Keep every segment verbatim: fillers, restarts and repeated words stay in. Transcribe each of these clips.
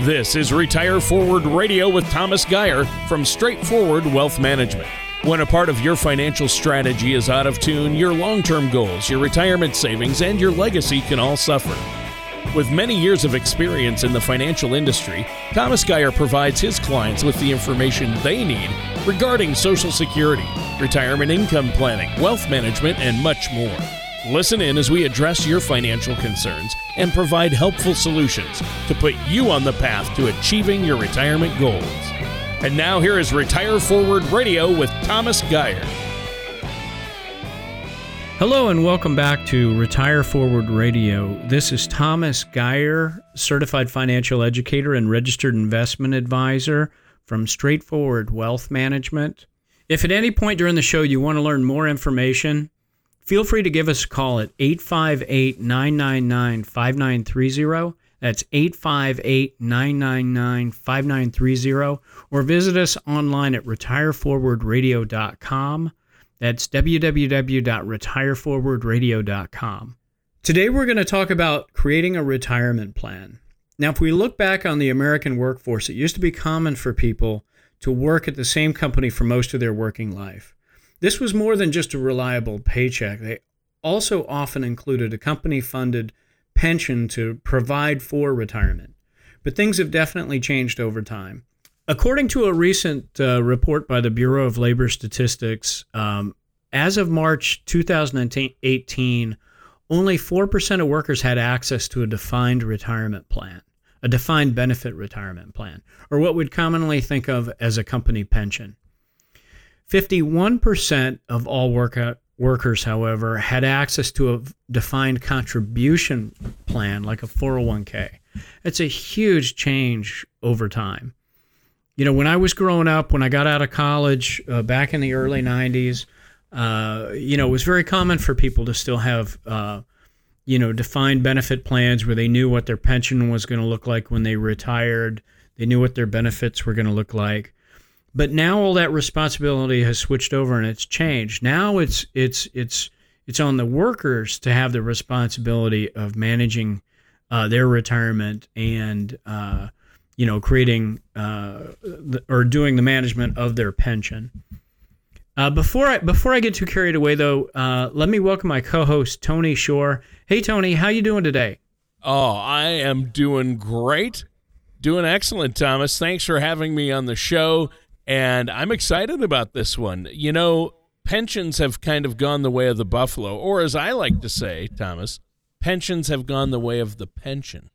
This is Retire Forward Radio with Thomas Geyer from Straightforward Wealth Management. When a part of your financial strategy is out of tune, your long-term goals, your retirement savings, and your legacy can all suffer. With many years of experience in the financial industry, Thomas Geyer provides his clients with the information they need regarding Social Security, retirement income planning, wealth management, and much more. Listen in as we address your financial concerns and provide helpful solutions to put you on the path to achieving your retirement goals. And now here is Retire Forward Radio with Thomas Geyer. Hello and welcome back to Retire Forward Radio. This is Thomas Geyer, Certified Financial Educator and Registered Investment Advisor from Straightforward Wealth Management. If at any point during the show you want to learn more information, feel free to give us a call at eight five eight, nine nine nine, five nine three zero. That's eight five eight, nine nine nine, five nine three zero. Or visit us online at retire forward radio dot com. That's w w w dot retire forward radio dot com. Today we're going to talk about creating a retirement plan. Now, if we look back on the American workforce, it used to be common for people to work at the same company for most of their working life. This was more than just a reliable paycheck. They also often included a company-funded pension to provide for retirement. But things have definitely changed over time. According to a recent uh, report by the Bureau of Labor Statistics, um, as of March twenty eighteen, only four percent of workers had access to a defined retirement plan, a defined benefit retirement plan, or what we'd commonly think of as a company pension. fifty-one percent of all work- workers, however, had access to a defined contribution plan like a four oh one k. It's a huge change over time. You know, when I was growing up, when I got out of college uh, back in the early nineties, uh, you know, it was very common for people to still have, uh, you know, defined benefit plans where they knew what their pension was going to look like when they retired. They knew what their benefits were going to look like. But now all that responsibility has switched over and it's changed. Now it's it's it's it's on the workers to have the responsibility of managing uh, their retirement and uh, you know creating uh, the, or doing the management of their pension. Uh, before I before I get too carried away though, uh, let me welcome my co-host Tony Shore. Hey Tony, how you doing today? Oh, I am doing great, doing excellent, Thomas. Thanks for having me on the show. And I'm excited about this one. You know, pensions have kind of gone the way of the buffalo, or as I like to say, Thomas, pensions have gone the way of the pension.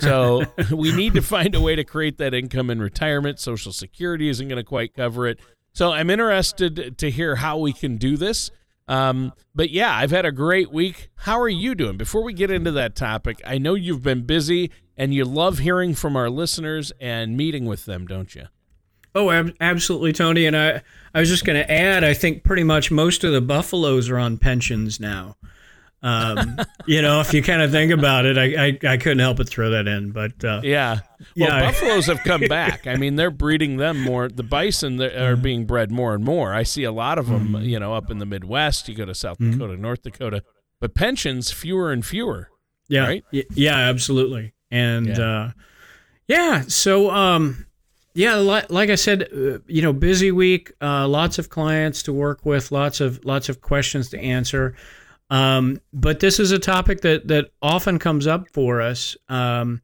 So we need to find a way to create that income in retirement. Social Security isn't going to quite cover it. So I'm interested to hear how we can do this. Um, but yeah, I've had a great week. How are you doing? Before we get into that topic, I know you've been busy and you love hearing from our listeners and meeting with them, don't you? Oh, ab- absolutely, Tony. And I, I was just going to add, I think pretty much most of the Buffaloes are on pensions now. Um, you know, if you kind of think about it, I, I, I couldn't help but throw that in. But uh, yeah, well, yeah, Buffaloes I- have come back. I mean, they're breeding them more. The bison are being bred more and more. I see a lot of them, mm-hmm. you know, up in the Midwest. You go to South mm-hmm. Dakota, North Dakota, but pensions fewer and fewer. Yeah, right? y- yeah, absolutely. And yeah, uh, yeah so. Um, Yeah, like I said, you know, busy week, uh, lots of clients to work with, lots of lots of questions to answer. Um, but this is a topic that that often comes up for us, um,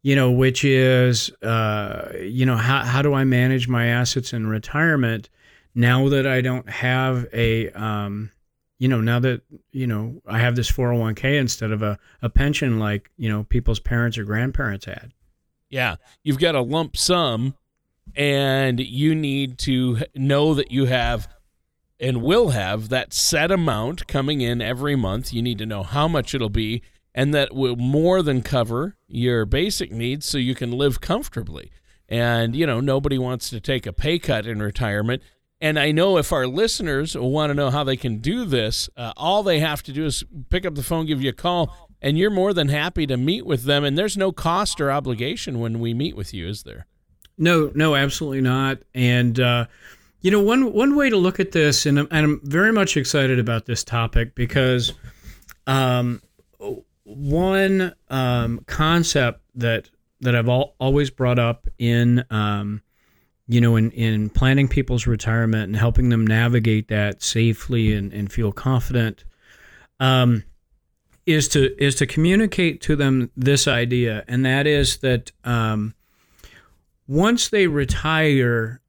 you know, which is, uh, you know, how how do I manage my assets in retirement now that I don't have a, um, you know, now that, you know, I have this four oh one k instead of a, a pension like, you know, people's parents or grandparents had. Yeah, you've got a lump sum. And you need to know that you have and will have that set amount coming in every month. You need to know how much it'll be, and that will more than cover your basic needs so you can live comfortably. And, you know, nobody wants to take a pay cut in retirement. And I know if our listeners want to know how they can do this, uh, all they have to do is pick up the phone, give you a call, and you're more than happy to meet with them. And there's no cost or obligation when we meet with you, is there? No, no, absolutely not. And, uh, you know, one one way to look at this, and I'm, and I'm very much excited about this topic because um, one um, concept that that I've all, always brought up in, um, you know, in, in planning people's retirement and helping them navigate that safely and, and feel confident, um, is to is to communicate to them this idea, and that is that um, once they retire,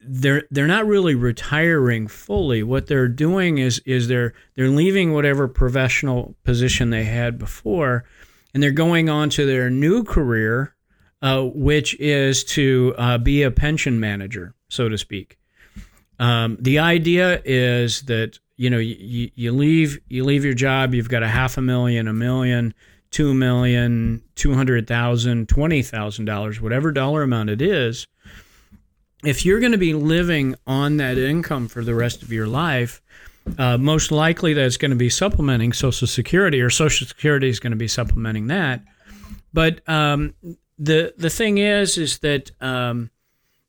they're they're not really retiring fully. What they're doing is is they're they're leaving whatever professional position they had before, and they're going on to their new career, uh, which is to uh, be a pension manager, so to speak. Um, the idea is that, you know, you, you leave you leave your job, you've got a half a million, a million, two million, two hundred thousand, twenty thousand dollars, whatever dollar amount it is. If you're going to be living on that income for the rest of your life, uh, most likely that's going to be supplementing Social Security, or Social Security is going to be supplementing that. But um, the the thing is, is that um,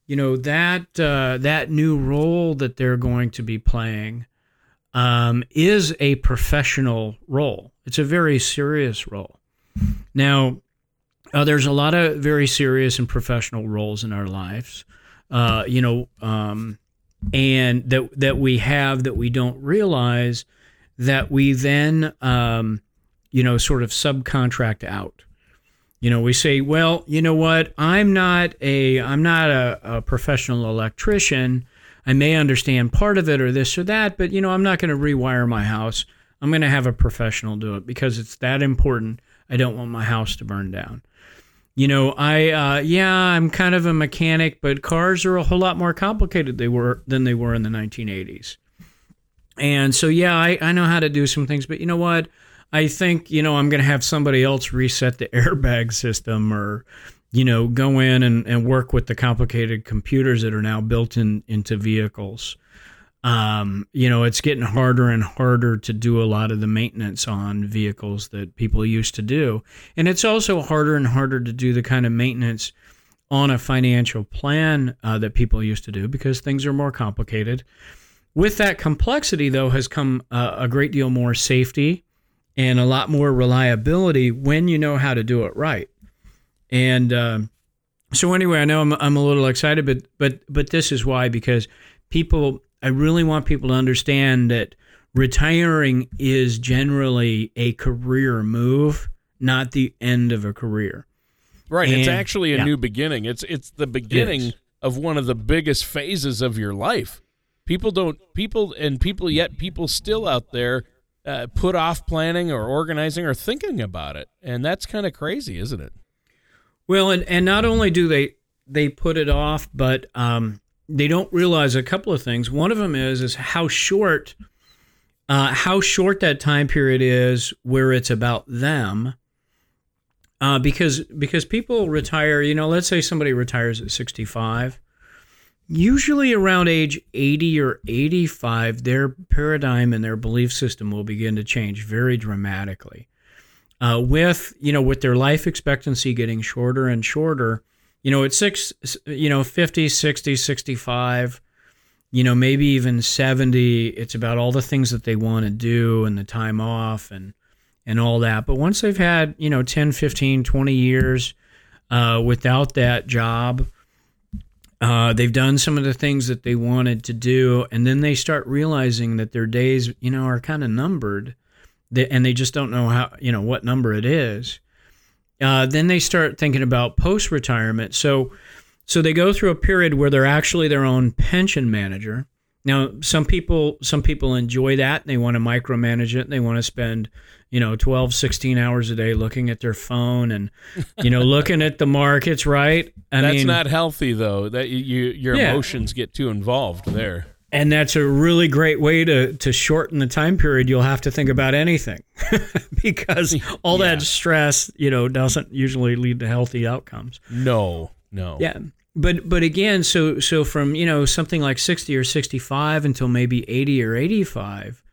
you know that uh, that new role that they're going to be playing um, is a professional role. It's a very serious role. Now, uh, there's a lot of very serious and professional roles in our lives. Uh, you know, um, and that that we have that we don't realize, that we then, um, you know, sort of subcontract out. You know, we say, well, you know what, I'm not a I'm not a, a professional electrician. I may understand part of it or this or that, but, you know, I'm not going to rewire my house. I'm going to have a professional do it because it's that important. I don't want my house to burn down. You know, I, uh, yeah, I'm kind of a mechanic, but cars are a whole lot more complicated they were than they were in the nineteen eighties. And so, yeah, I, I know how to do some things, but you know what? I think, you know, I'm going to have somebody else reset the airbag system, or, you know, go in and, and work with the complicated computers that are now built in into vehicles. Um, you know, it's getting harder and harder to do a lot of the maintenance on vehicles that people used to do. And it's also harder and harder to do the kind of maintenance on a financial plan uh, that people used to do, because things are more complicated. With that complexity, though, has come uh, a great deal more safety and a lot more reliability when you know how to do it right. And um, so anyway, I know I'm, I'm a little excited, but, but, but this is why, because people... I really want people to understand that retiring is generally a career move, not the end of a career. Right. And it's actually a yeah. new beginning. It's it's the beginning it of one of the biggest phases of your life. People don't people and people yet people still out there uh, put off planning or organizing or thinking about it. And that's kind of crazy, isn't it? Well, and, and not only do they they put it off, but um, they don't realize a couple of things. One of them is is how short, uh, how short that time period is where it's about them. Uh, because because people retire, you know, let's say somebody retires at sixty-five. Usually around age eighty or eighty-five, their paradigm and their belief system will begin to change very dramatically. Uh, with you know, with their life expectancy getting shorter and shorter. You know, at six, you know, fifty, sixty, sixty-five, you know, maybe even seventy, it's about all the things that they want to do and the time off and, and all that. But once they've had, you know, ten, fifteen, twenty years uh, without that job, uh, they've done some of the things that they wanted to do. And then they start realizing that their days, you know, are kind of numbered, and they just don't know how, you know, what number it is. Uh, then they start thinking about post-retirement. So so they go through a period where they're actually their own pension manager. Now, some people some people enjoy that, and they want to micromanage it, and they want to spend, you know, twelve, sixteen hours a day looking at their phone and, you know, looking at the markets, right? I that's mean, not healthy, though. That you Your yeah. emotions get too involved there. And that's a really great way to, to shorten the time period you'll have to think about anything, because all yeah. that stress, you know, doesn't usually lead to healthy outcomes. No, no. Yeah. But but again, so so from, you know, something like sixty or sixty-five until maybe eighty or eighty-five,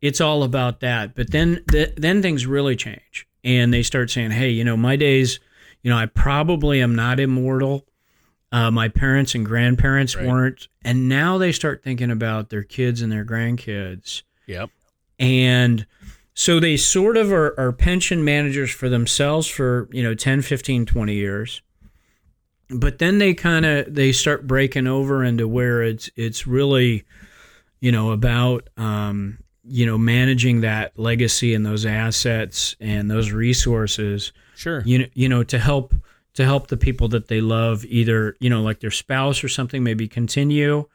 it's all about that. But then th- then things really change, and they start saying, hey, you know, my days, you know, I probably am not immortal. Uh, my parents and grandparents right. weren't, and now they start thinking about their kids and their grandkids. Yep. And So they sort of are, are pension managers for themselves for, you know, ten, fifteen, twenty years. But then they kind of, they start breaking over into where it's, it's really, you know, about, um, you know, managing that legacy and those assets and those resources. Sure. You know, you know, to help, to help the people that they love, either, you know, like their spouse or something, maybe continue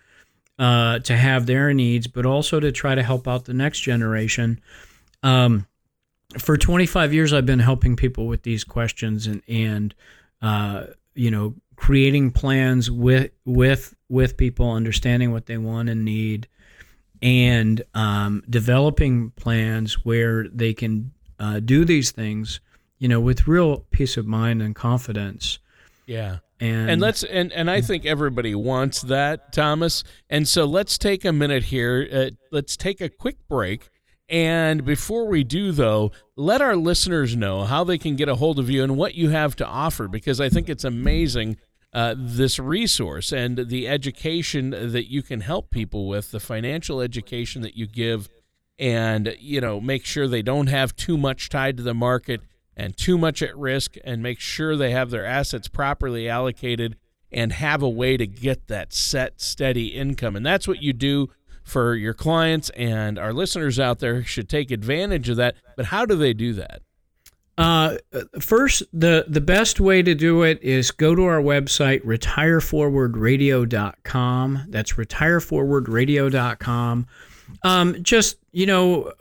uh, to have their needs, but also to try to help out the next generation. Um, for twenty-five years, I've been helping people with these questions and, and, uh, you know, creating plans with, with, with people, understanding what they want and need, and, um, developing plans where they can, uh, do these things, you know, with real peace of mind and confidence. Yeah. And, and let's, and, and I think everybody wants that, Thomas. And so let's take a minute here. Uh, let's take a quick break. And before we do, though, let our listeners know how they can get a hold of you and what you have to offer, because I think it's amazing, uh, this resource and the education that you can help people with, the financial education that you give, and, you know, make sure they don't have too much tied to the market and too much at risk, and make sure they have their assets properly allocated and have a way to get that set, steady income. And that's what you do for your clients, and our listeners out there should take advantage of that. But how do they do that? Uh, first, the, the best way to do it is go to our website, retire forward radio dot com. That's retire forward radio dot com. Um, just, you know,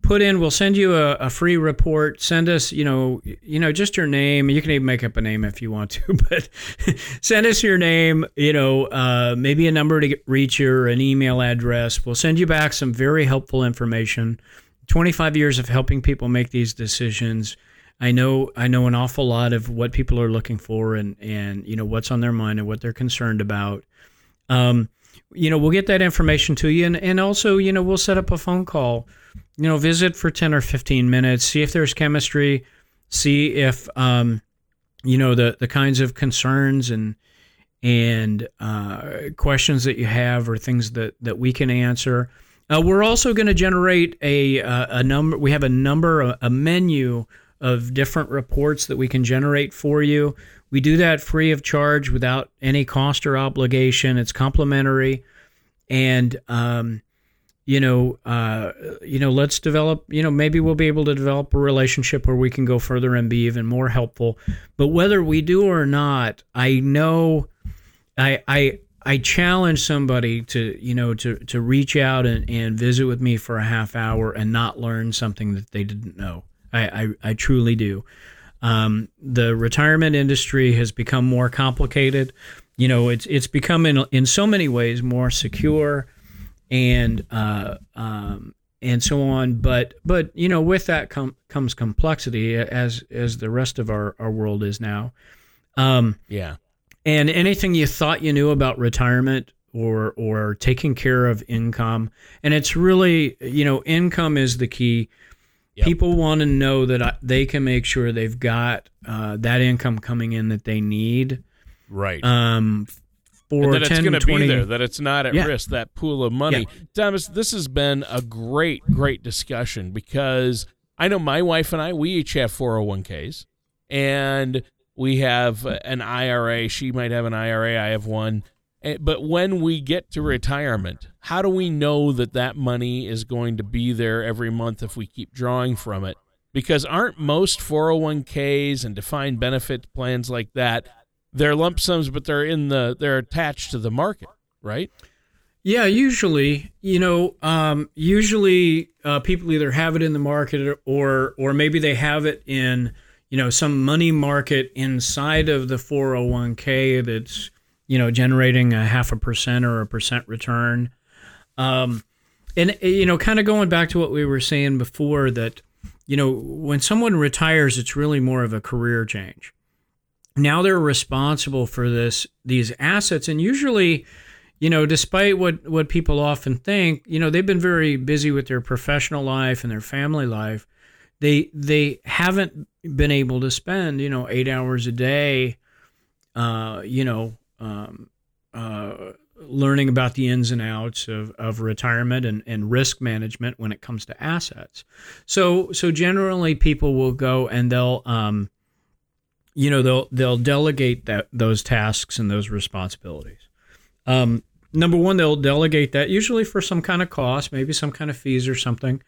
put in, we'll send you a, a free report. Send us, you know, you know, just your name. You can even make up a name if you want to, but send us your name, you know, uh, maybe a number to get, reach you, or an email address. We'll send you back some very helpful information. twenty-five years of helping people make these decisions. I know, I know an awful lot of what people are looking for, and, and, you know, what's on their mind and what they're concerned about. Um, you know, we'll get that information to you. And, and also, you know, we'll set up a phone call, you know, visit for ten or fifteen minutes, see if there's chemistry, see if, um, you know, the, the kinds of concerns and, and, uh, questions that you have, or things that, that we can answer. Uh, we're also going to generate a, a, a number. We have a number, a, a menu of different reports that we can generate for you. We do that free of charge, without any cost or obligation. It's complimentary. And, um, you know, uh, you know, let's develop, you know, maybe we'll be able to develop a relationship where we can go further and be even more helpful. But whether we do or not, I know I, I, I challenge somebody to, you know, to, to reach out and, and visit with me for a half hour and not learn something that they didn't know. I, I, I truly do. Um, the retirement industry has become more complicated. You know, it's it's become in, in so many ways more secure, and uh, um, and so on. But but you know, with that com- comes complexity, as as the rest of our, our world is now. Um, yeah. And anything you thought you knew about retirement or or taking care of income, and it's really, you know, income is the key. Yep. People want to know that they can make sure they've got uh, that income coming in that they need. Right. Um, for and that ten, it's going to be there, that it's not at yeah. risk, that pool of money. Yeah. Thomas, this has been a great, great discussion, because I know my wife and I, we each have four oh one k's, and we have an I R A. She might have an I R A. I have one. But when we get to retirement, how do we know that that money is going to be there every month if we keep drawing from it? Because aren't most four oh one k's and defined benefit plans like that, they're lump sums, but they're in the they're attached to the market, right? Yeah, usually, you know, um, usually uh, people either have it in the market, or or maybe they have it in, you know, some money market inside of the four oh one k that's, you know, generating a half a percent or a percent return. Um, and, you know, kind of going back to what we were saying before, that, you know, when someone retires, it's really more of a career change. Now they're responsible for this, these assets. And usually, you know, despite what, what people often think, you know, they've been very busy with their professional life and their family life. They, they haven't been able to spend, you know, eight hours a day, uh, you know, um, uh, learning about the ins and outs of, of retirement and, and risk management when it comes to assets. So so generally people will go and they'll um, you know they'll they'll delegate that those tasks and those responsibilities. Um, number one, they'll delegate that usually for some kind of cost, maybe some kind of fees or something.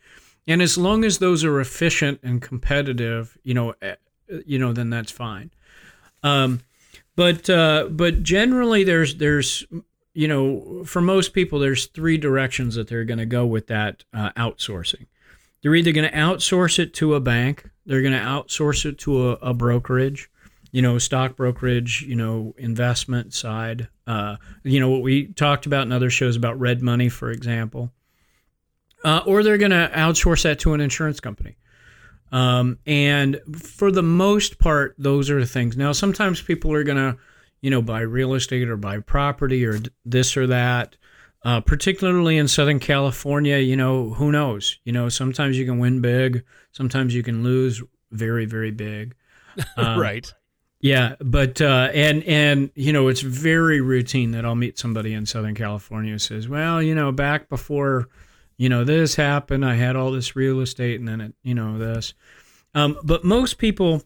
And as long as those are efficient and competitive, you know, you know, then that's fine. Um, but uh, but generally there's there's you know, for most people, there's three directions that they're going to go with that uh, outsourcing. They're either going to outsource it to a bank. They're going to outsource it to a, a brokerage, you know, stock brokerage, you know, investment side. Uh, you know, what we talked about in other shows about red money, for example. Uh, or they're going to outsource that to an insurance company. Um, and for the most part, those are the things. Now, sometimes people are going to, you know, buy real estate or buy property or this or that, uh, particularly in Southern California, you know, who knows? You know, sometimes you can win big. Sometimes you can lose very, very big. Um, right. Yeah. But, uh, and, and, you know, it's very routine that I'll meet somebody in Southern California who says, well, you know, back before, you know, this happened, I had all this real estate and then, it, you know, this. Um, but most people,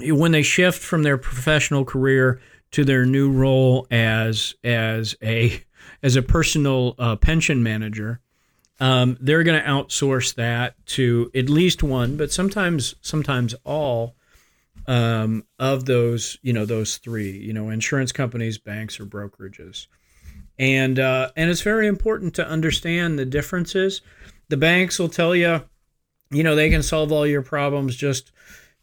when they shift from their professional career to their new role as as a as a personal uh, pension manager, um, they're going to outsource that to at least one, but sometimes sometimes all um, of those you know those three you know insurance companies, banks, or brokerages, and uh, and it's very important to understand the differences. The banks will tell you, you know, they can solve all your problems. Just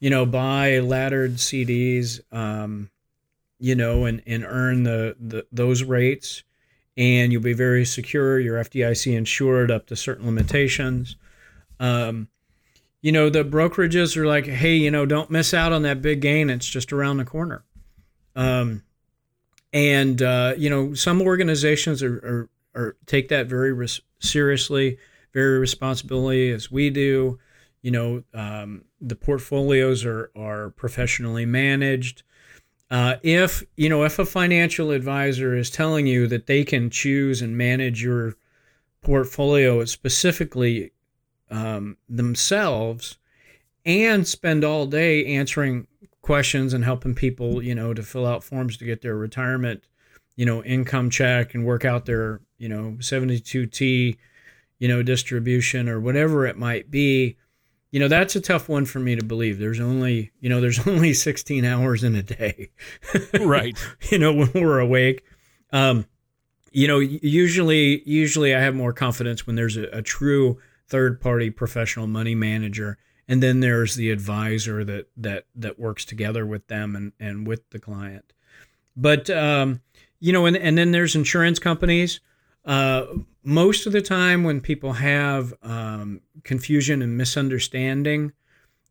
you know, buy laddered C Ds. Um, you know, and, and earn the, the those rates, and you'll be very secure. You're F D I C insured up to certain limitations. Um, you know, the brokerages are like, hey, you know, don't miss out on that big gain. It's just around the corner. Um, and, uh, you know, some organizations are, are, are take that very res- seriously, very responsibility as we do. You know, um, the portfolios are, are professionally managed. Uh, if, you know, if a financial advisor is telling you that they can choose and manage your portfolio specifically um, themselves and spend all day answering questions and helping people, you know, to fill out forms to get their retirement, you know, income check and work out their, you know, seventy-two T, you know, distribution or whatever it might be. You know, that's a tough one for me to believe. There's only, you know, there's only sixteen hours in a day. Right. You know, when we're awake. Um, you know, usually usually I have more confidence when there's a, a true third-party professional money manager, and then there's the advisor that that that works together with them and, and with the client. But, um, you know, and, and then there's insurance companies. Uh, most of the time when people have um, confusion and misunderstanding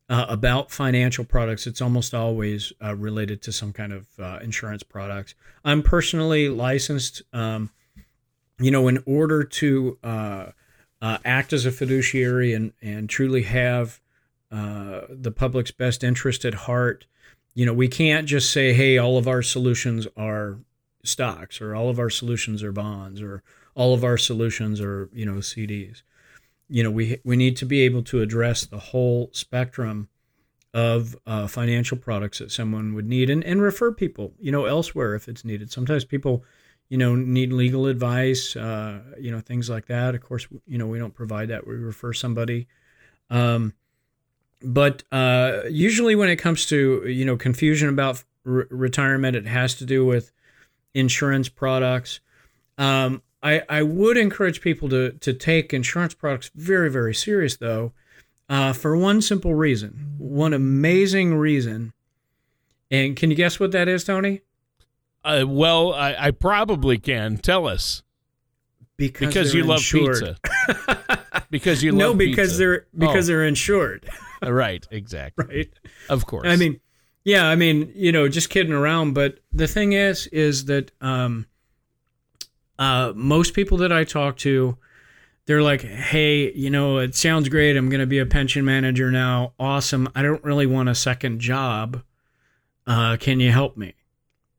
uh, about financial products, it's almost always uh, related to some kind of uh, insurance products. I'm personally licensed, um, you know, in order to uh, uh, act as a fiduciary and, and truly have uh, the public's best interest at heart. You know, we can't just say, hey, all of our solutions are stocks or all of our solutions are bonds or all of our solutions are, you know, C Ds. You know, we we need to be able to address the whole spectrum of uh, financial products that someone would need and, and refer people, you know, elsewhere if it's needed. Sometimes people, you know, need legal advice, uh, you know, things like that. Of course, you know, we don't provide that. We refer somebody. Um, but uh, usually when it comes to, you know, confusion about re- retirement, it has to do with insurance products. Um, I, I would encourage people to to take insurance products very, very serious, though, uh, for one simple reason, one amazing reason. And can you guess what that is, Tony? Uh, well, I, I probably can. Tell us. Because, because you insured. Love pizza. Because you love no, because pizza. They're, because oh. They're insured. Right, exactly. Right. Of course. I mean, yeah, I mean, you know, just kidding around. But the thing is, is that... Um, Uh, most people that I talk to, they're like, hey, you know, it sounds great. I'm going to be a pension manager now. Awesome. I don't really want a second job. Uh, can you help me?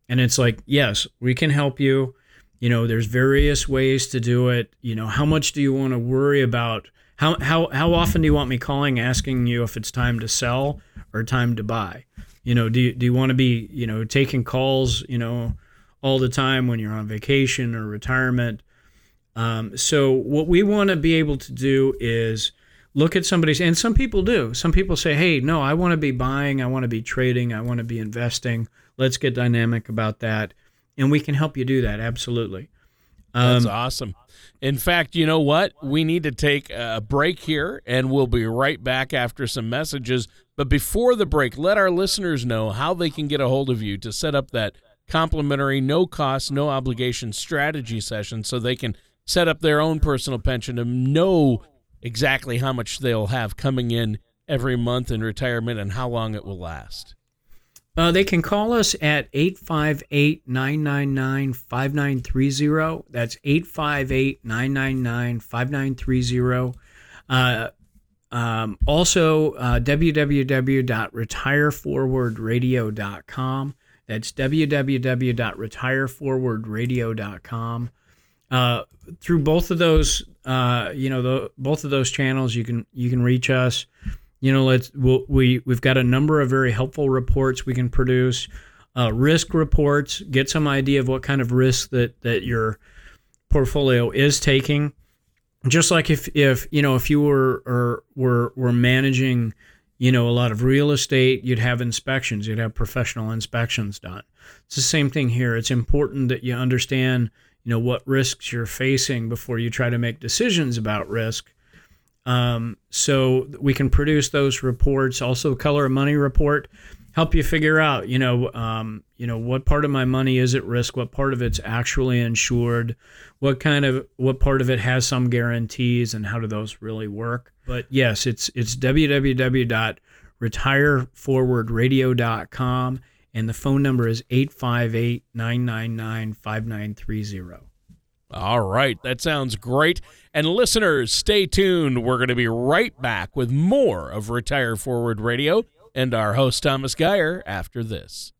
And it's like, yes, we can help you. You know, there's various ways to do it. You know, how much do you want to worry about? How how how often do you want me calling asking you if it's time to sell or time to buy? You know, do you, do you want to be, you know, taking calls, you know, all the time when you're on vacation or retirement? Um, so what we want to be able to do is look at somebody's, and some people do. Some people say, hey, no, I want to be buying. I want to be trading. I want to be investing. Let's get dynamic about that. And we can help you do that. Absolutely. Um, That's awesome. In fact, you know what? We need to take a break here, and we'll be right back after some messages. But before the break, let our listeners know how they can get a hold of you to set up that complimentary, no-cost, no-obligation strategy session so they can set up their own personal pension and know exactly how much they'll have coming in every month in retirement and how long it will last. Uh, they can call us at eight five eight, nine nine nine, five nine three zero. That's eight five eight, nine nine nine, five nine three zero. Uh, um, also, uh, w w w dot retire forward radio dot com. That's w w w dot retire forward radio dot com. Uh, through both of those, uh, you know, the, both of those channels, you can you can reach us. You know, let's we'll, we we've got a number of very helpful reports we can produce, uh, risk reports. Get some idea of what kind of risk that, that your portfolio is taking. Just like if, if you know if you were or were were managing, you know, a lot of real estate, you'd have inspections. You'd have professional inspections done. It's the same thing here. It's important that you understand, you know, what risks you're facing before you try to make decisions about risk. Um, so we can produce those reports. Also, Color of Money report, help you figure out, you know, um, you know, what part of my money is at risk, what part of it's actually insured, what kind of, what part of it has some guarantees, and how do those really work? But yes, it's it's w w w dot retire forward radio dot com, and the phone number is eight five eight, nine nine nine, five nine three zero. All right, that sounds great. And listeners, stay tuned. We're going to be right back with more of Retire Forward Radio and our host, Thomas Geyer, after this.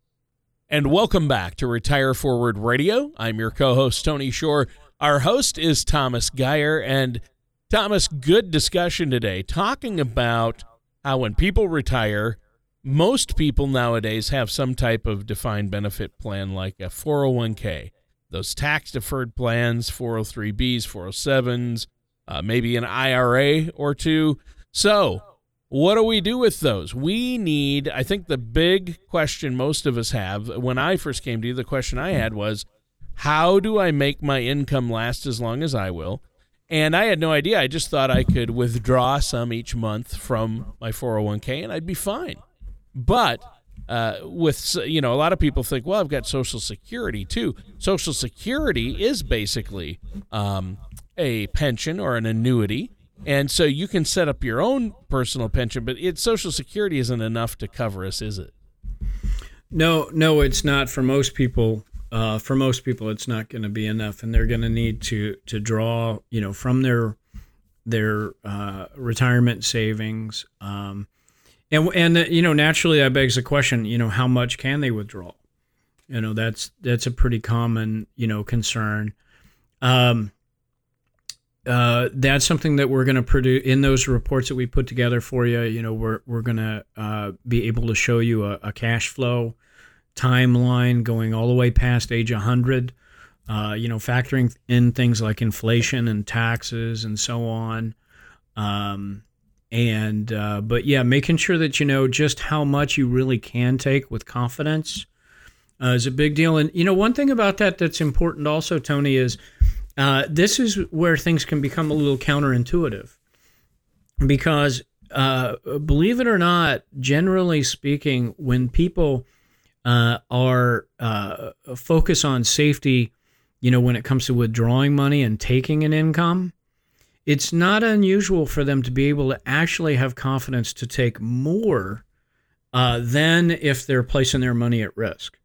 And welcome back to Retire Forward Radio. I'm your co-host, Tony Shore. Our host is Thomas Geyer. And Thomas, good discussion today, talking about how when people retire, most people nowadays have some type of defined benefit plan like a four oh one k. Those tax-deferred plans, four oh three b's, four oh sevens, uh, maybe an I R A or two. So what do we do with those? We need, I think the big question most of us have, when I first came to you, the question I had was, how do I make my income last as long as I will? And I had no idea. I just thought I could withdraw some each month from my four oh one k and I'd be fine. But Uh, with, you know, a lot of people think, well, I've got Social Security too. Social Security is basically um, a pension or an annuity. And so you can set up your own personal pension, but it, Social Security isn't enough to cover us, is it? No, no, it's not for most people. Uh, for most people, it's not going to be enough, and they're going to need to, to draw, you know, from their, their uh, retirement savings, um, And, and you know, naturally, that begs the question, you know, how much can they withdraw? You know, that's that's a pretty common, you know, concern. Um, uh, that's something that we're going to produce in those reports that we put together for you. You know, we're we're going to uh, be able to show you a, a cash flow timeline going all the way past age one hundred, uh, you know, factoring in things like inflation and taxes and so on. Um And, uh, but yeah, making sure that you know just how much you really can take with confidence uh, is a big deal. And, you know, one thing about that that's important also, Tony, is uh, this is where things can become a little counterintuitive. Because, uh, believe it or not, generally speaking, when people uh, are uh, focus on safety, you know, when it comes to withdrawing money and taking an income, it's not unusual for them to be able to actually have confidence to take more uh, than if they're placing their money at risk,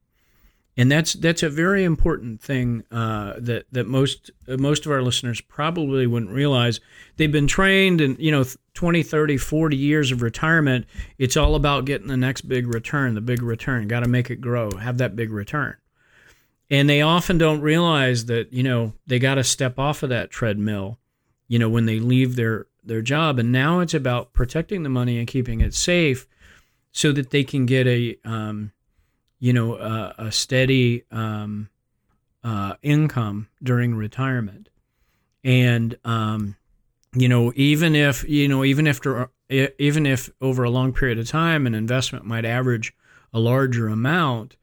and that's that's a very important thing uh, that that most uh, most of our listeners probably wouldn't realize. They've been trained in, you know, twenty, thirty, forty years of retirement. It's all about getting the next big return, the big return. Got to make it grow, have that big return. And they often don't realize that, you know, they got to step off of that treadmill, you know, when they leave their, their job. And now it's about protecting the money and keeping it safe so that they can get a, um, you know, a, a steady um, uh, income during retirement. And, um, you know, even if, you know, even after, even if over a long period of time, an investment might average a larger amount,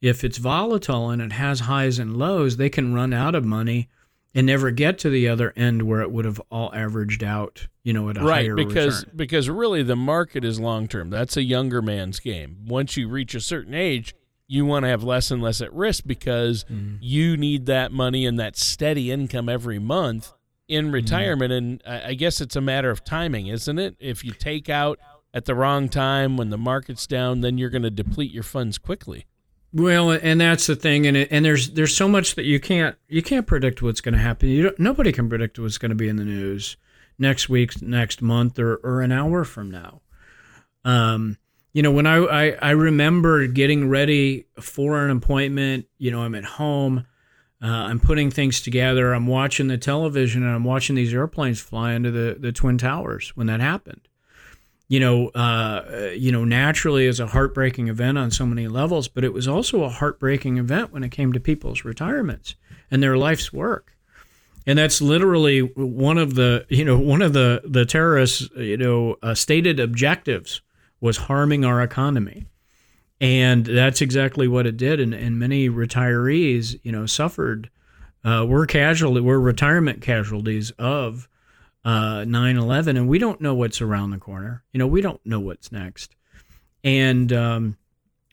if it's volatile and it has highs and lows, they can run out of money and never get to the other end where it would have all averaged out, you know, at a right, higher because, return. Right, because really the market is long-term. That's a younger man's game. Once you reach a certain age, you want to have less and less at risk because mm-hmm. you need that money and that steady income every month in retirement. Mm-hmm. And I guess it's a matter of timing, isn't it? If you take out at the wrong time when the market's down, then you're going to deplete your funds quickly. Well, and that's the thing, and it, and there's there's so much that you can't you can't predict what's going to happen. You don't, nobody can predict what's going to be in the news next week, next month, or, or an hour from now. Um, you know, when I, I I remember getting ready for an appointment, you know, I'm at home, uh, I'm putting things together, I'm watching the television, and I'm watching these airplanes fly into the, the Twin Towers when that happened. You know, uh, you know, naturally is a heartbreaking event on so many levels, but it was also a heartbreaking event when it came to people's retirements and their life's work. And that's literally one of the, you know, one of the, the terrorists, you know, uh, stated objectives was harming our economy. And that's exactly what it did. And, and many retirees, you know, suffered, uh, were casualty, were retirement casualties of Uh, nine eleven, and we don't know what's around the corner. You know, we don't know what's next. And um,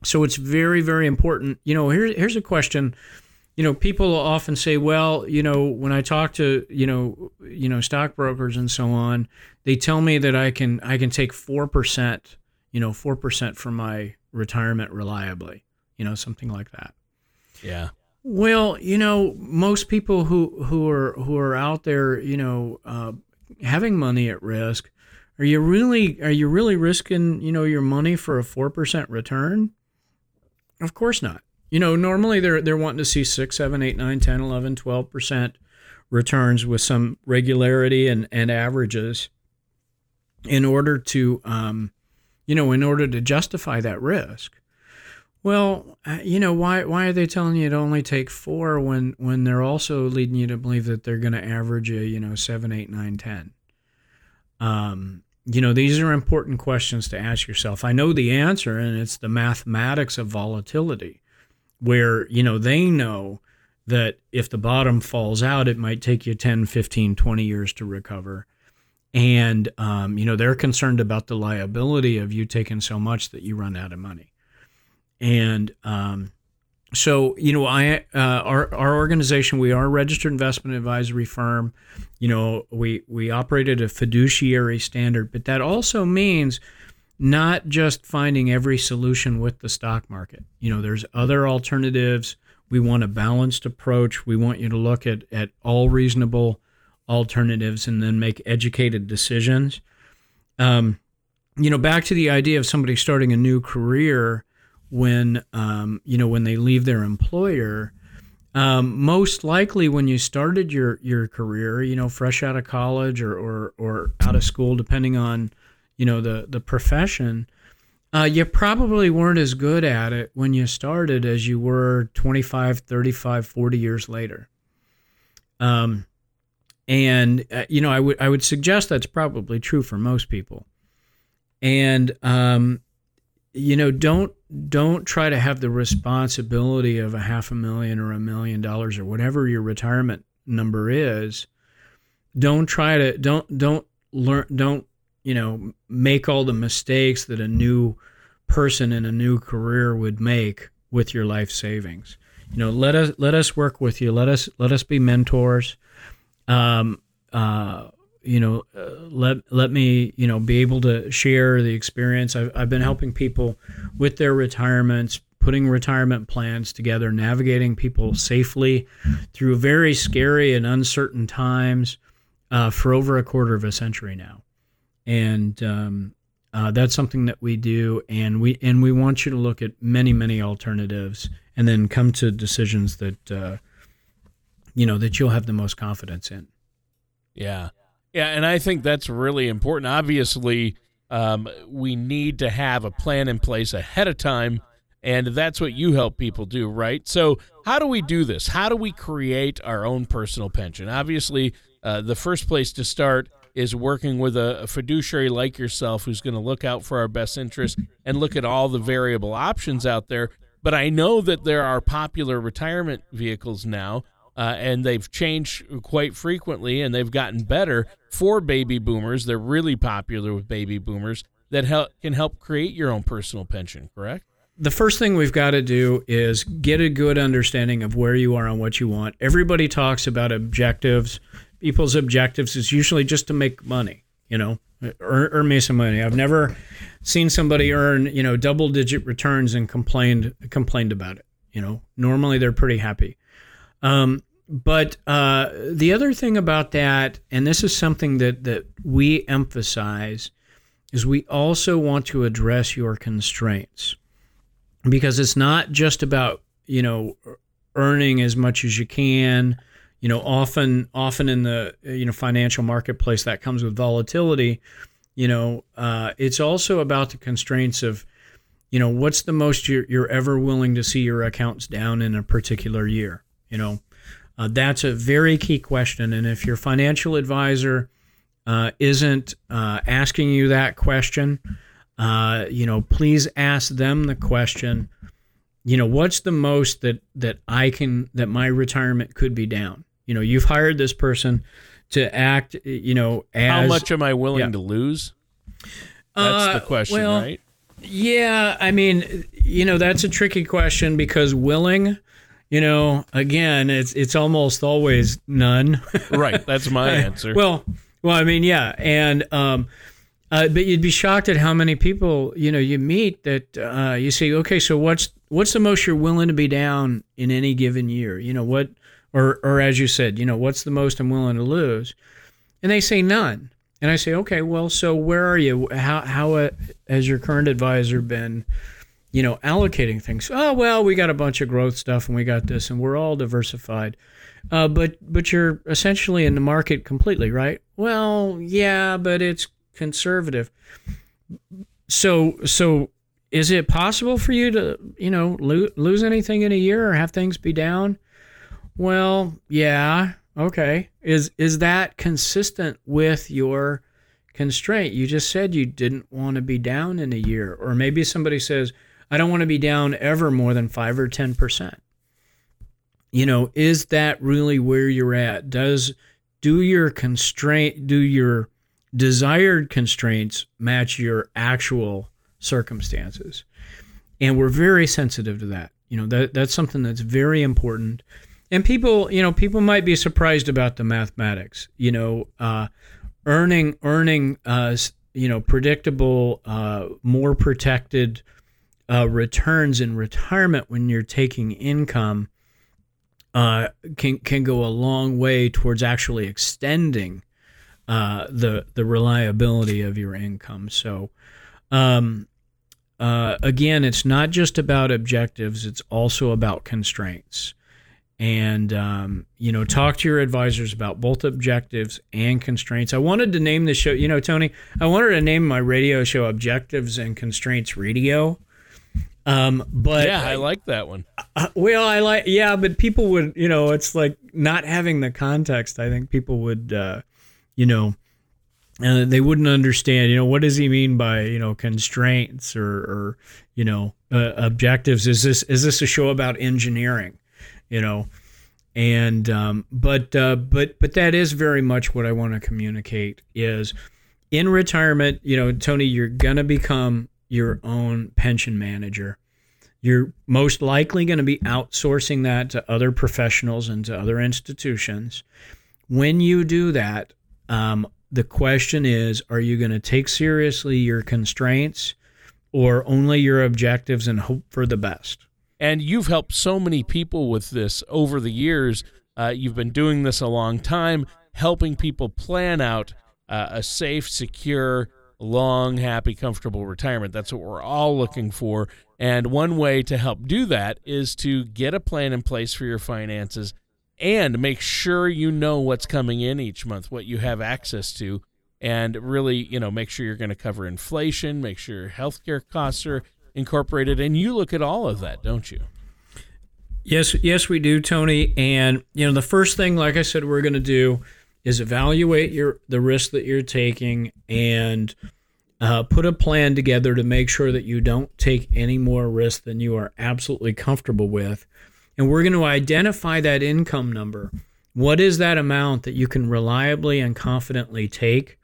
so it's very, very important. You know, here, here's a question. You know, people often say, well, you know, when I talk to, you know, you know, stockbrokers and so on, they tell me that I can I can take four percent, you know, four percent from my retirement reliably, you know, something like that. Yeah. Well, you know, most people who, who are who are out there, you know, uh, having money at risk, are you really are you really risking, you know, your money for a four percent return? Of course not. You know, normally they're they're wanting to see six, seven, eight, nine, ten, eleven, twelve percent returns with some regularity and, and averages in order to um, you know, in order to justify that risk. Well, you know, why why are they telling you to only take four when, when they're also leading you to believe that they're going to average a, you know, seven, eight, nine, ten? Um, you know, these are important questions to ask yourself. I know the answer, and it's the mathematics of volatility where, you know, they know that if the bottom falls out, it might take you ten, fifteen, twenty years to recover. And, um, you know, they're concerned about the liability of you taking so much that you run out of money. And um, so, you know, I uh, our our organization, we are a registered investment advisory firm. You know, we we operate at a fiduciary standard, but that also means not just finding every solution with the stock market. You know, there's other alternatives. We want a balanced approach. We want you to look at at all reasonable alternatives and then make educated decisions. Um, you know, back to the idea of somebody starting a new career. When, um, you know, when they leave their employer, um, most likely when you started your, your career, you know, fresh out of college or, or, or out of school, depending on, you know, the, the profession, uh, you probably weren't as good at it when you started as you were twenty-five, thirty-five, forty years later. Um, and, uh, you know, I would, I would suggest that's probably true for most people. And, um, you know, don't, don't try to have the responsibility of a half a million or a million dollars or whatever your retirement number is. Don't try to, don't, don't learn, don't, you know, make all the mistakes that a new person in a new career would make with your life savings. You know, let us, let us work with you. Let us, let us be mentors. Um, uh, you know, uh, let let me, you know, be able to share the experience. I've, I've been helping people with their retirements, putting retirement plans together, navigating people safely through very scary and uncertain times uh, for over a quarter of a century now. And, um, Uh, that's something that we do, and we and we want you to look at many, many alternatives, and then come to decisions that uh, you know that you'll have the most confidence in. Yeah, yeah, and I think that's really important. Obviously, um, we need to have a plan in place ahead of time, and that's what you help people do, right? So, how do we do this? How do we create our own personal pension? Obviously, uh, the first place to start is working with a fiduciary like yourself who's going to look out for our best interest and look at all the variable options out there. But I know that there are popular retirement vehicles now, uh, and they've changed quite frequently, and they've gotten better for baby boomers. They're really popular with baby boomers that help, can help create your own personal pension, correct? The first thing we've got to do is get a good understanding of where you are and what you want. Everybody talks about objectives. People's objectives is usually just to make money, you know, earn, earn me some money. I've never seen somebody earn, you know, double digit returns and complained, complained about it. You know, normally they're pretty happy. Um, but uh, the other thing about that, and this is something that, that we emphasize, is we also want to address your constraints, because it's not just about, you know, earning as much as you can. You know, often, often in the, you know, financial marketplace that comes with volatility, you know, uh, it's also about the constraints of, you know, what's the most you're, you're ever willing to see your accounts down in a particular year? You know, uh, that's a very key question. And if your financial advisor uh, isn't uh, asking you that question, uh, you know, please ask them the question, you know, what's the most that, that I can, that my retirement could be down? You know, you've hired this person to act, you know, as... How much am I willing yeah. to lose? That's uh, the question, well, right? Yeah, I mean, you know, that's a tricky question, because willing, you know, again, it's it's almost always none. Right, that's my answer. Well, well, I mean, yeah, and... um Uh, but you'd be shocked at how many people, you know, you meet that uh, you say, okay, so what's what's the most you're willing to be down in any given year? You know, what, or or as you said, you know, what's the most I'm willing to lose? And they say none. And I say, okay, well, so where are you? How how uh, has your current advisor been, you know, allocating things? Oh, well, we got a bunch of growth stuff, and we got this, and we're all diversified. Uh, but but you're essentially in the market completely, right? Well, yeah, but it's conservative. So, so is it possible for you to, you know, lo- lose anything in a year or have things be down? Well, yeah. Okay. Is, is that consistent with your constraint? You just said you didn't want to be down in a year, or maybe somebody says, I don't want to be down ever more than five or ten percent. You know, is that really where you're at? Does, do your constraint, do your desired constraints match your actual circumstances? And we're very sensitive to that. You know, that that's something that's very important. And people, you know, people might be surprised about the mathematics. You know, uh, earning, earning, uh, you know, predictable, uh, more protected uh, returns in retirement when you're taking income uh, can can go a long way towards actually extending Uh, the the reliability of your income. So, um, uh, again, it's not just about objectives; it's also about constraints. And um, you know, talk to your advisors about both objectives and constraints. I wanted to name the show, you know, Tony, I wanted to name my radio show "Objectives and Constraints Radio." Um, but yeah, I, I like that one. Uh, well, I like yeah, but people would, you know, it's like not having the context. I think people would. Uh, you know, uh, they wouldn't understand, you know, what does he mean by, you know, constraints or, or you know, uh, objectives? Is this, is this a show about engineering, you know? And, um, but, uh, but, but that is very much what I want to communicate is in retirement, you know, Tony, you're going to become your own pension manager. You're most likely going to be outsourcing that to other professionals and to other institutions. When you do that, Um, the question is, are you going to take seriously your constraints or only your objectives and hope for the best? And you've helped so many people with this over the years. Uh, you've been doing this a long time, helping people plan out uh, a safe, secure long, happy, comfortable retirement. That's what we're all looking for. And one way to help do that is to get a plan in place for your finances and make sure you know what's coming in each month, what you have access to, and really, you know, make sure you're going to cover inflation, make sure your healthcare costs are incorporated. And you look at all of that, don't you? Yes, yes, we do, Tony. And, you know, the first thing, like I said, we're going to do is evaluate your the risk that you're taking and uh, put a plan together to make sure that you don't take any more risk than you are absolutely comfortable with. And we're going to identify that income number. What is that amount that you can reliably and confidently take?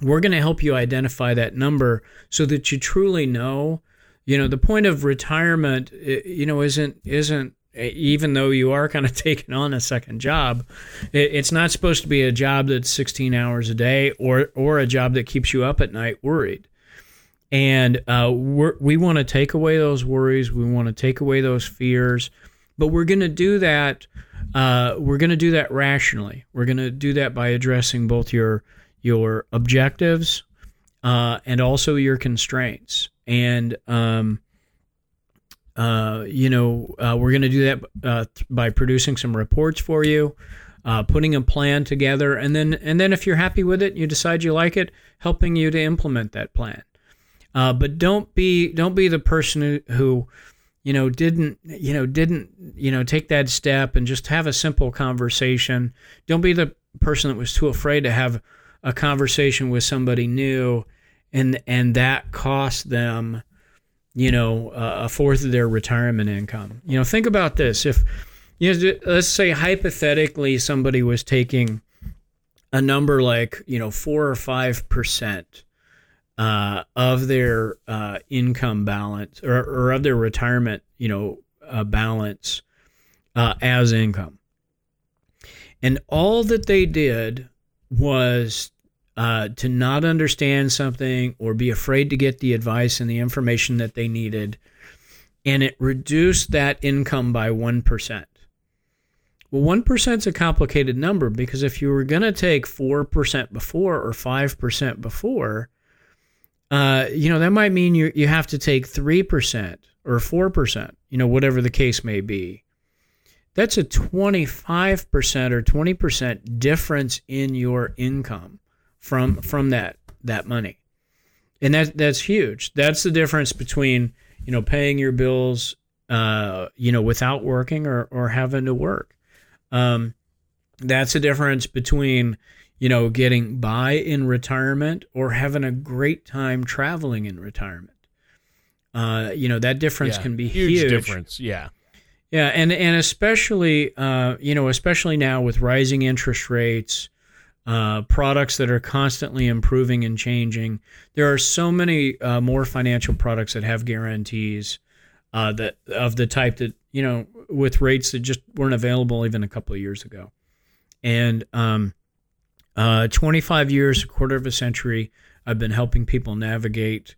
We're going to help you identify that number so that you truly know. You know, the point of retirement, you know, isn't, isn't even though you are kind of taking on a second job, it's not supposed to be a job that's sixteen hours a day or or a job that keeps you up at night worried. And uh, we're, we want to take away those worries. We want to take away those fears. But we're going to do that. Uh, we're going to do that rationally. We're going to do that by addressing both your your objectives uh, and also your constraints. And, um, uh, you know, uh, we're going to do that uh, by producing some reports for you, uh, putting a plan together. And then and then if you're happy with it and you decide you like it, helping you to implement that plan. Uh, but don't be don't be the person who, who, you know, didn't, you know, didn't, you know, take that step and just have a simple conversation. Don't be the person that was too afraid to have a conversation with somebody new. And and that costs them, you know, uh, a fourth of their retirement income. You know, think about this. If, you know, let's say hypothetically somebody was taking a number like, you know, four or five percent uh, of their uh, income balance or, or of their retirement, you know, uh, balance uh, as income. And all that they did was Uh, to not understand something or be afraid to get the advice and the information that they needed, and it reduced that income by one percent. Well, one percent is a complicated number because if you were going to take four percent before or five percent before, uh, you know, that might mean you you have to take three percent or four percent, you know, whatever the case may be. That's a twenty-five percent or twenty percent difference in your income from from that that money. And that that's huge. That's the difference between, you know, paying your bills uh you know without working or or having to work. Um that's the difference between, you know, getting by in retirement or having a great time traveling in retirement. Uh you know, that difference yeah, can be huge. Huge difference, yeah. Yeah, and and especially uh you know, especially now with rising interest rates, Uh, products that are constantly improving and changing. There are so many uh, more financial products that have guarantees uh, that of the type that, you know, with rates that just weren't available even a couple of years ago. And um, uh, twenty-five years, a quarter of a century, I've been helping people navigate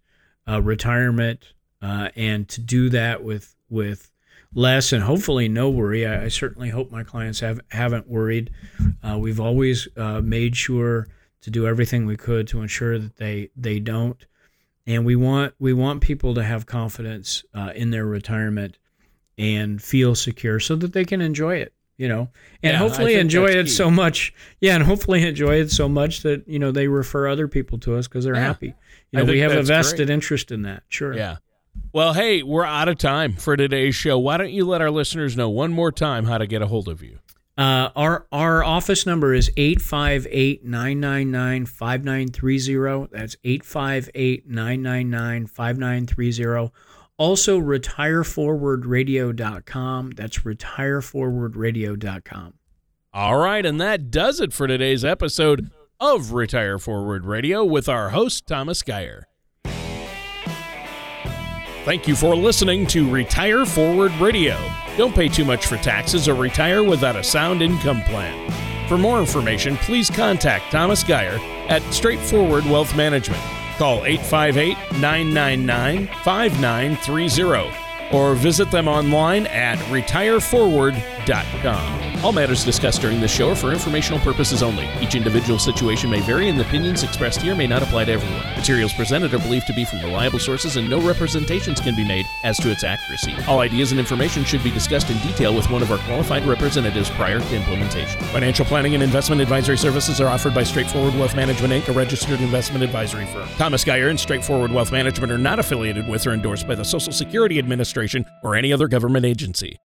uh, retirement uh, and to do that with with less and hopefully no worry. I, I certainly hope my clients have, haven't worried. Uh, we've always uh, made sure to do everything we could to ensure that they, they don't. And we want we want people to have confidence uh, in their retirement and feel secure so that they can enjoy it, you know, and yeah, hopefully enjoy it so much. Yeah, and hopefully enjoy it so much that, you know, they refer other people to us because they're yeah. happy. You know, we have a vested great. interest in that. Sure. Yeah. Well, hey, we're out of time for today's show. Why don't you let our listeners know one more time how to get a hold of you? Uh, our our office number is eight five eight, nine nine nine, five nine three zero. That's eight five eight, nine nine nine, five nine three zero. Also, retire forward radio dot com. That's retire forward radio dot com. All right, and that does it for today's episode of Retire Forward Radio with our host, Thomas Geyer. Thank you for listening to Retire Forward Radio. Don't pay too much for taxes or retire without a sound income plan. For more information, please contact Thomas Geyer at Straightforward Wealth Management. Call eight five eight, nine nine nine, five nine three zero or visit them online at retire forward dot com. All matters discussed during this show are for informational purposes only. Each individual situation may vary, and the opinions expressed here may not apply to everyone. Materials presented are believed to be from reliable sources, and no representations can be made as to its accuracy. All ideas and information should be discussed in detail with one of our qualified representatives prior to implementation. Financial planning and investment advisory services are offered by Straightforward Wealth Management, Incorporated, a registered investment advisory firm. Thomas Geyer and Straightforward Wealth Management are not affiliated with or endorsed by the Social Security Administration or any other government agency.